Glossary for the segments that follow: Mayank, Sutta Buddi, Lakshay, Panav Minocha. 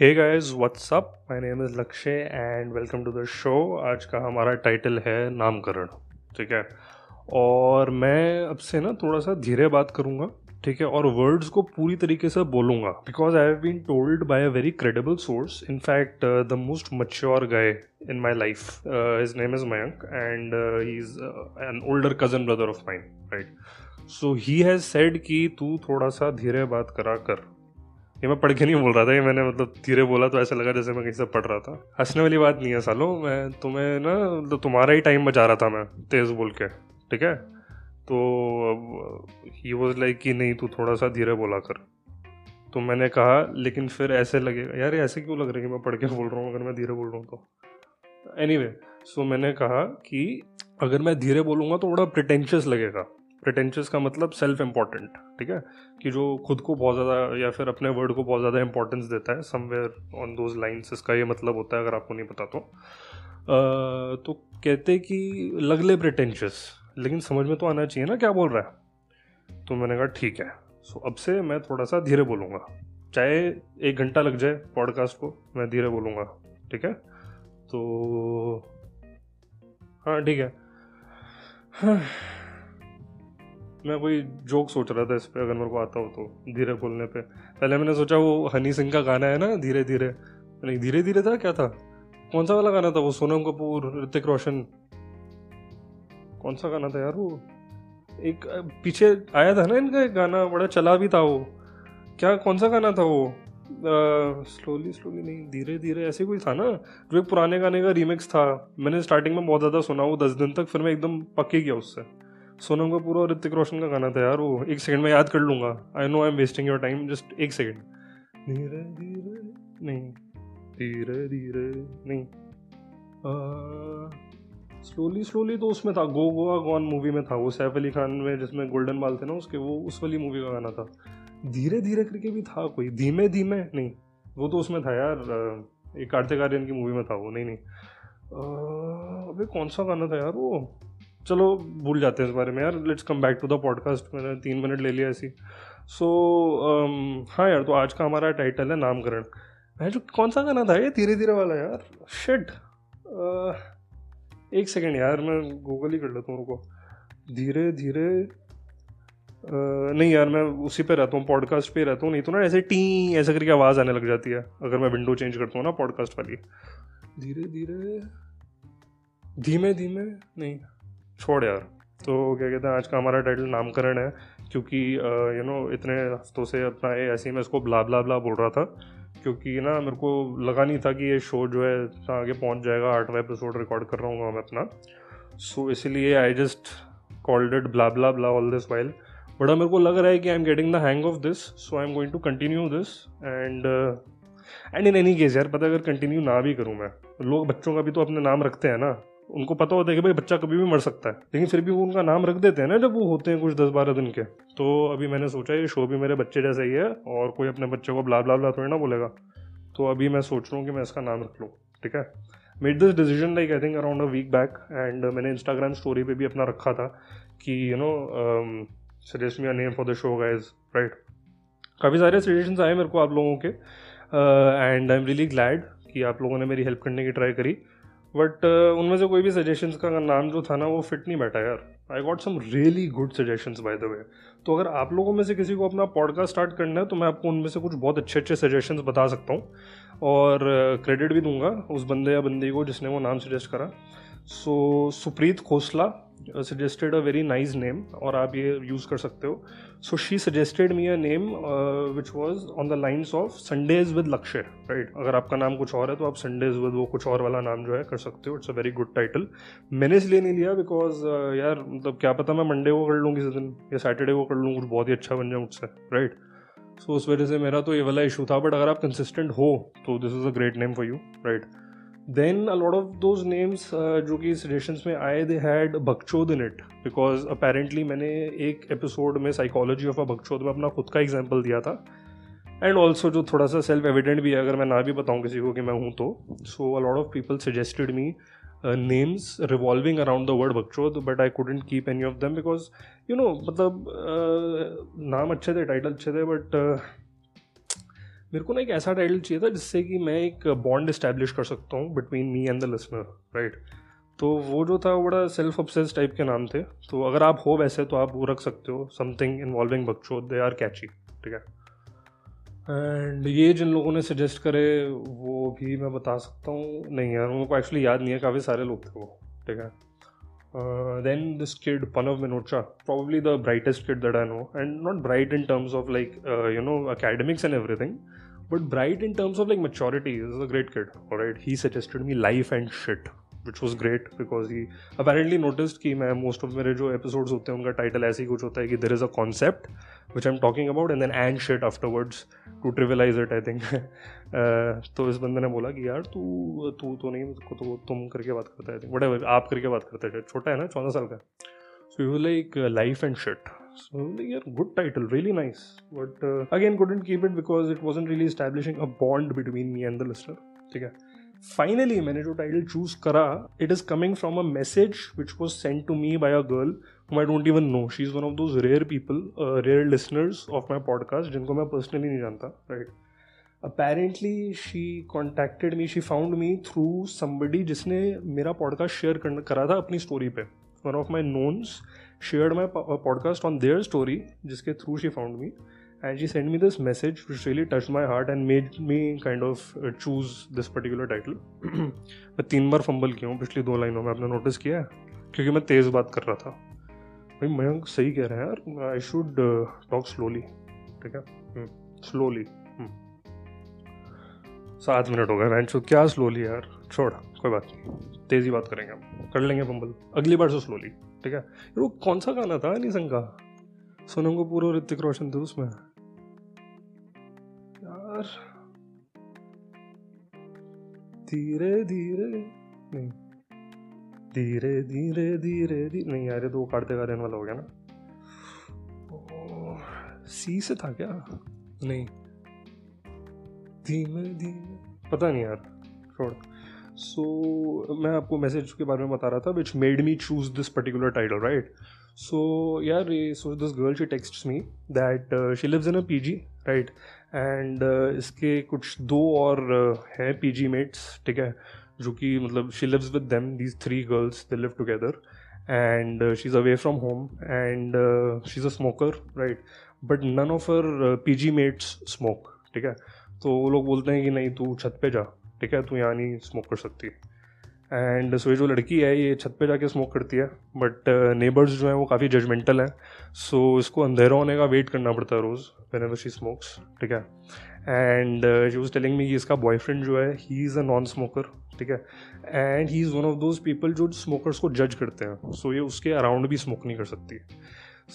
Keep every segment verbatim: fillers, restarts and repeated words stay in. Hey guys what's up, my name is Lakshya and welcome to the show. आज का हमारा title है नामकरण, ठीक है। और मैं अब से ना थोड़ा सा धीरे बात करूँगा, ठीक है, और वर्ड्स को पूरी तरीके से बोलूँगा because I have been told by a very credible source, in fact the most mature guy in my life. His name is Mayank and he is an older cousin brother of mine, right. So he has said कि तू थोड़ा सा धीरे बात करा कर। ये मैं पढ़ के नहीं बोल रहा था, ये मैंने मतलब धीरे बोला तो ऐसा लगा जैसे मैं कहीं से पढ़ रहा था। हंसने वाली बात नहीं है सालों, मैं तुम्हें ना मतलब तुम्हारा ही टाइम बचा रहा था मैं तेज़ बोल के, ठीक है। तो ही वॉज लाइक कि नहीं तू थोड़ा सा धीरे बोला कर। तो मैंने कहा लेकिन फिर ऐसे लगेगा यार, ऐसे क्यों लग रहा है कि मैं पढ़ के बोल रहा हूँ अगर मैं धीरे बोल रहा हूँ तो। एनी वे सो मैंने कहा कि अगर मैं धीरे बोलूँगा तो थोड़ा प्रिटेंशियस लगेगा। प्रिटेंशियस का मतलब सेल्फ इम्पॉर्टेंट, ठीक है, कि जो खुद को बहुत ज़्यादा या फिर अपने वर्ड को बहुत ज़्यादा इंपॉर्टेंस देता है। समवेयर ऑन दोज लाइन्स इसका ये मतलब होता है, अगर आपको नहीं पता तो। आ, तो कहते कि लगले प्रिटेंशियस, लेकिन समझ में तो आना चाहिए ना क्या बोल रहा है। तो मैंने कहा ठीक है, सो अब से मैं थोड़ा सा धीरे बोलूँगा, चाहे एक घंटा लग जाए पॉडकास्ट को, मैं धीरे बोलूँगा, ठीक है। तो हाँ ठीक है, हाँ। मैं कोई जोक सोच रहा था इस पर, अगर मेरे को आता हो तो, धीरे बोलने पे। पहले मैंने सोचा वो हनी सिंह का गाना है ना, धीरे धीरे, नहीं धीरे धीरे था क्या था, कौन सा वाला गाना था वो, सोनम कपूर ऋतिक रोशन, कौन सा गाना था यार वो, एक पीछे आया था ना इनका एक गाना, बड़ा चला भी था वो, क्या कौन सा गाना था वो, स्लोली स्लोली नहीं धीरे धीरे ऐसे कोई था ना, जो एक पुराने गाने का रीमिक्स था। मैंने स्टार्टिंग में बहुत ज़्यादा सुना वो दस दिन तक, फिर मैं एकदम पक्के गया उससे। सोनम कपूर और ऋतिक रोशन का गाना था यार वो, एक सेकंड में याद कर लूँगा। I know I am wasting your time, just एक सेकंड। धीरे धीरे नहीं, धीरे धीरे नहीं, स्लोली स्लोली तो उसमें था, गो गोवा गॉन मूवी में था वो, सैफ अली खान में जिसमें गोल्डन बाल थे ना उसके, वो उस वाली मूवी का गाना था। धीरे धीरे करके भी था कोई, धीमे धीमे नहीं, वो तो उसमें था यार, एक कार्तिक आर्यन की मूवी में था वो, नहीं नहीं अबे कौन सा गाना था यार वो, चलो भूल जाते हैं इस बारे में यार, let's come back to the podcast. मैंने तीन मिनट ले लिया ऐसी। सो so, um, हाँ यार, तो आज का हमारा टाइटल है नामकरण। मैं जो कौन सा गाना था ये धीरे धीरे वाला यार, शिट uh, एक सेकेंड यार मैं गूगल ही कर लेता हूँ उनको। धीरे धीरे uh, नहीं यार मैं उसी पे रहता हूँ, पॉडकास्ट पे रहता हूँ, नहीं तो ना ऐसे टी ऐसे करके आवाज़ आने लग जाती है अगर मैं विंडो चेंज करता हूँ ना पॉडकास्ट वाली। धीरे धीरे धीमे धीमे नहीं, छोड़ यार। तो क्या कहते हैं, आज का हमारा टाइटल नामकरण है क्योंकि यू नो इतने हफ्तों से अपना ऐसे ही मैं इसको ब्ला ब्ला ब्ला बोल रहा था क्योंकि ना मेरे को लगा नहीं था कि ये शो जो है आगे पहुंच जाएगा। आठवां एपिसोड रिकॉर्ड कर रहा हूँ मैं अपना, सो so, इसीलिए I just called it blah blah blah all this while. बड़ा मेरे को लग रहा है कि I am getting the hang of this, so I am going to continue this and and in any case यार, पता अगर कंटिन्यू ना भी करूँ मैं, लोग बच्चों का भी तो अपने नाम रखते हैं ना, उनको पता होता है कि भाई बच्चा कभी भी मर सकता है, लेकिन फिर भी वो उनका नाम रख देते हैं ना जब वो होते हैं कुछ दस बारह दिन के। तो अभी मैंने सोचा ये शो भी मेरे बच्चे जैसा ही है और कोई अपने बच्चे को ब्ला ब्ला ब्ला थोड़ी ना बोलेगा, तो अभी मैं सोच रहा हूँ कि मैं इसका नाम रख लूँ, ठीक है। Made this decision like I think around a week back and मैंने इंस्टाग्राम स्टोरी पे भी अपना रखा था कि you know suggest me a name for the show guys, right. काफ़ी सारे सजेशंस आए मेरे को आप लोगों के and I am really glad कि आप लोगों ने मेरी हेल्प करने की ट्राई करी, बट uh, उनमें से कोई भी सजेशंस का नाम जो था ना वो फिट नहीं बैठा यार। I got some really good suggestions by the way. तो अगर आप लोगों में से किसी को अपना पॉडकास्ट स्टार्ट करना है तो मैं आपको उनमें से कुछ बहुत अच्छे अच्छे सजेशंस बता सकता हूँ और क्रेडिट uh, भी दूंगा उस बंदे या बंदी को जिसने वो नाम सजेस्ट करा। So Supreet Khosla suggested a very nice name और आप ये यूज़ कर सकते हो। So she suggested me a name which was on the lines of Sundays with Lakshya, right. अगर आपका नाम कुछ और है तो आप संडेज विद वो कुछ और वाला नाम जो है कर सकते हो, it's a very good title. मैंने इसलिए नहीं लिया बिकॉज uh, यार मतलब क्या पता मैं मंडे को कर लूँ किसी दिन या सैटरडे को कर लूँ, कुछ बहुत ही अच्छा बन जाए मुझसे, राइट। सो उस वजह से मेरा तो ये वाला इशू था, बट अगर आप कंसिस्टेंट हो तो this is a great name for you, right. Then a lot of those names uh, जो कि suggestions में आए they had बकचोद in it because apparently मैंने एक episode में psychology of a बकचोद में अपना खुद का example दिया था and also जो थोड़ा सा self evident भी है अगर मैं ना भी बताऊँ किसी को कि मैं हूँ तो। So a lot of people suggested me uh, names revolving around the word बकचोद but I couldn't keep any of them because you know मतलब uh, नाम अच्छे थे, title अच्छे थे, but uh, मेरे को ना एक ऐसा टाइटल चाहिए था जिससे कि मैं एक बॉन्ड इस्टेब्लिश कर सकता हूँ between me and the listener, right. तो वो जो था बड़ा सेल्फ ऑब्सेस्ड टाइप के नाम थे, तो अगर आप हो वैसे तो आप वो रख सकते हो, something involving बकचोद, they are catchy, ठीक है। एंड ये जिन लोगों ने सजेस्ट करे वो भी मैं बता सकता हूँ, नहीं यार मेरे को एक्चुअली याद नहीं है, काफ़ी सारे लोग थे वो, ठीक है। Then this kid Panav Minocha, probably the brightest kid that I know, and not bright in terms of like uh, you know academics and everything, but bright in terms of like maturity. This is a great kid, alright. He suggested me Life and Shit, which was great because he apparently noticed कि मैं most of मेरे जो episodes होते हैं उनका title ऐसे ही कुछ होता है कि there is a concept which I'm talking about and then and shit afterwards to trivialize it I think. तो इस बंदे ने बोला कि यार तू तू तो नहीं, मुझको तो तुम करके बात करता है, whatever, आप करके बात करते थे, छोटा है ना, चौदह साल का। So he was like Life and Shit. So like yeah, good title, really nice. But uh, again couldn't keep it because it wasn't really establishing a bond between me and the listener. ठीक है। Finally मैंने जो title choose करा, it is coming from a message which was sent to me by a girl whom I don't even know, she is one of those rare people, rare listeners of my podcast जिनको मैं personally नहीं जानता, right. Apparently she contacted me, she found me through somebody जिसने मेरा podcast share करा था अपनी story पे, one of my knowns shared my podcast on their story जिसके through she found me and she sent me this message which really touched my heart and made me kind of choose this particular title. मैं तीन बार fumble किया हूँ पिछली दो लाइनों में, आपने नोटिस किया है, क्योंकि मैं तेज़ बात कर रहा था। भाई मयंक सही कह रहे हैं यार, आई शुड टॉक स्लोली, ठीक है, स्लोली। सात मिनट हो गए मैंने, तो क्या स्लोली यार, छोड़ कोई बात नहीं, तेज़ ही बात करेंगे, हम कर लेंगे फंबल अगली बार से स्लोली, ठीक है। वो कौन सा गाना था निसंग का, सोनम कपूर और ऋतिक रोशन थे उसमें यार, धीरे धीरे नहीं, धीरे धीरे धीरे धीरे नहीं यार, ये तो काटते का रहने वाला हो गया ना, सी से था क्या, नहीं धीमे धीमे, पता नहीं यार छोड़। सो so, मैं आपको मैसेज के बारे में बता रहा था which made me choose this particular title, right. So yeah, so this girl she texts me that uh, she lives in a P G, right? And uh, इसके कुछ दो और uh, हैं P G mates, ठीक है, जो कि मतलब she lives with them, these three girls they live together, and uh, she's away from home and uh, she's a smoker, right? But none of her uh, P G mates smoke, ठीक है। तो वो लोग बोलते हैं कि नहीं तू छत पे जा, ठीक है, तू यहाँ नहीं स्मोक कर सकती। एंड सो ये जो लड़की है ये छत पे जाके स्मोक करती है, बट नेबर्स जो हैं वो काफ़ी जजमेंटल हैं, सो इसको अंधेरा होने का वेट करना पड़ता है रोज़ व्हेनेवर शी स्मोक्स, ठीक है। And she was telling me कि इसका बॉयफ्रेंड जो है he is a non smoker, ठीक है, and he is one of those people जो स्मोकर्स को जज करते हैं, सो ये उसके अराउंड भी स्मोक नहीं कर सकती।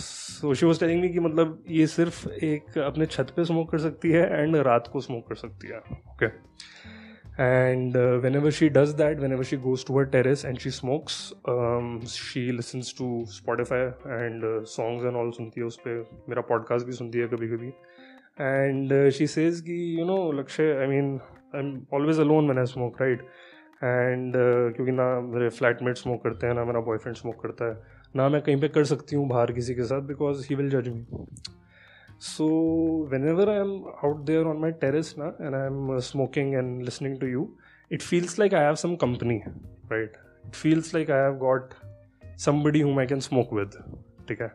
So she was telling me कि मतलब ये सिर्फ एक अपने छत पे स्मोक कर सकती है एंड रात को स्मोक कर सकती है, okay. And uh, whenever she does that, whenever she goes to her terrace and she smokes, um, she listens to Spotify and uh, songs and all सुनती है उस पर, मेरा podcast भी सुनती है कभी कभी। And uh, she says कि you know Lakshay, I mean I'm always alone when I smoke, right? And uh, क्योंकि ना मेरे flatmates smoke करते हैं, ना मेरा boyfriend smoke करता है, ना मैं कहीं पे कर सकती हूँ बाहर किसी के साथ because he will judge me. So whenever I'm out there on my terrace na and I'm uh, smoking and listening to you, it feels like I have some company, right? It feels like I have got somebody whom I can smoke with, ठीक है।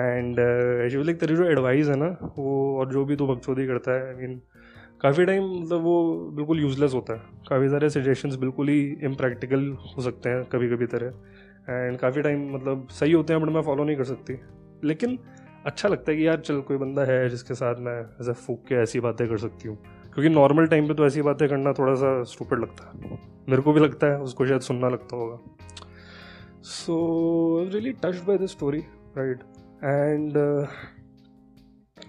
And uh, जो like तेरी जो advice है ना वो, और जो भी तू बकचोदी करता है, I mean काफ़ी टाइम मतलब वो बिल्कुल यूजलेस होता है, काफ़ी सारे सजेशंस बिल्कुल ही इम्प्रैक्टिकल हो सकते हैं कभी कभी तरह, एंड काफ़ी टाइम मतलब सही होते हैं बट मैं फॉलो नहीं कर सकती, लेकिन अच्छा लगता है कि यार चल कोई बंदा है जिसके साथ मैं ऐसे फूक के ऐसी बातें कर सकती हूँ, क्योंकि नॉर्मल टाइम पे तो ऐसी बातें करना थोड़ा सा स्टूपिड लगता है, मेरे को भी लगता है, उसको शायद सुनना लगता होगा। So really touched by this story, right, and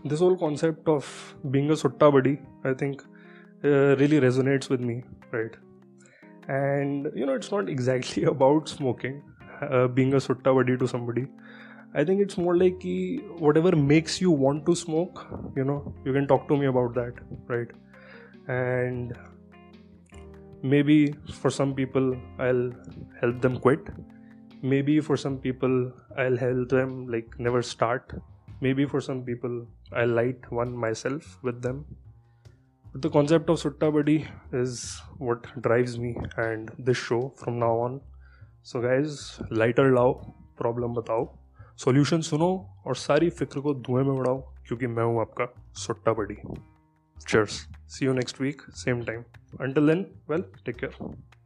this whole concept of being a Sutta buddy I think really resonates with me, right. And you know it's not exactly about smoking, being a Sutta buddy to somebody, I think it's more like ki whatever makes you want to smoke, you know, you can talk to me about that, right? And maybe for some people I'll help them quit. Maybe for some people I'll help them like never start. Maybe for some people I'll light one myself with them. But the concept of Sutta Buddi is what drives me and this show from now on. So guys, lighter लाओ, problem बताओ, solution सुनो और सारी फिक्र को धुएं में उड़ाओ, क्योंकि मैं हूँ आपका Sutta Buddi. Cheers. See you next week, same time. Until then, well, take care.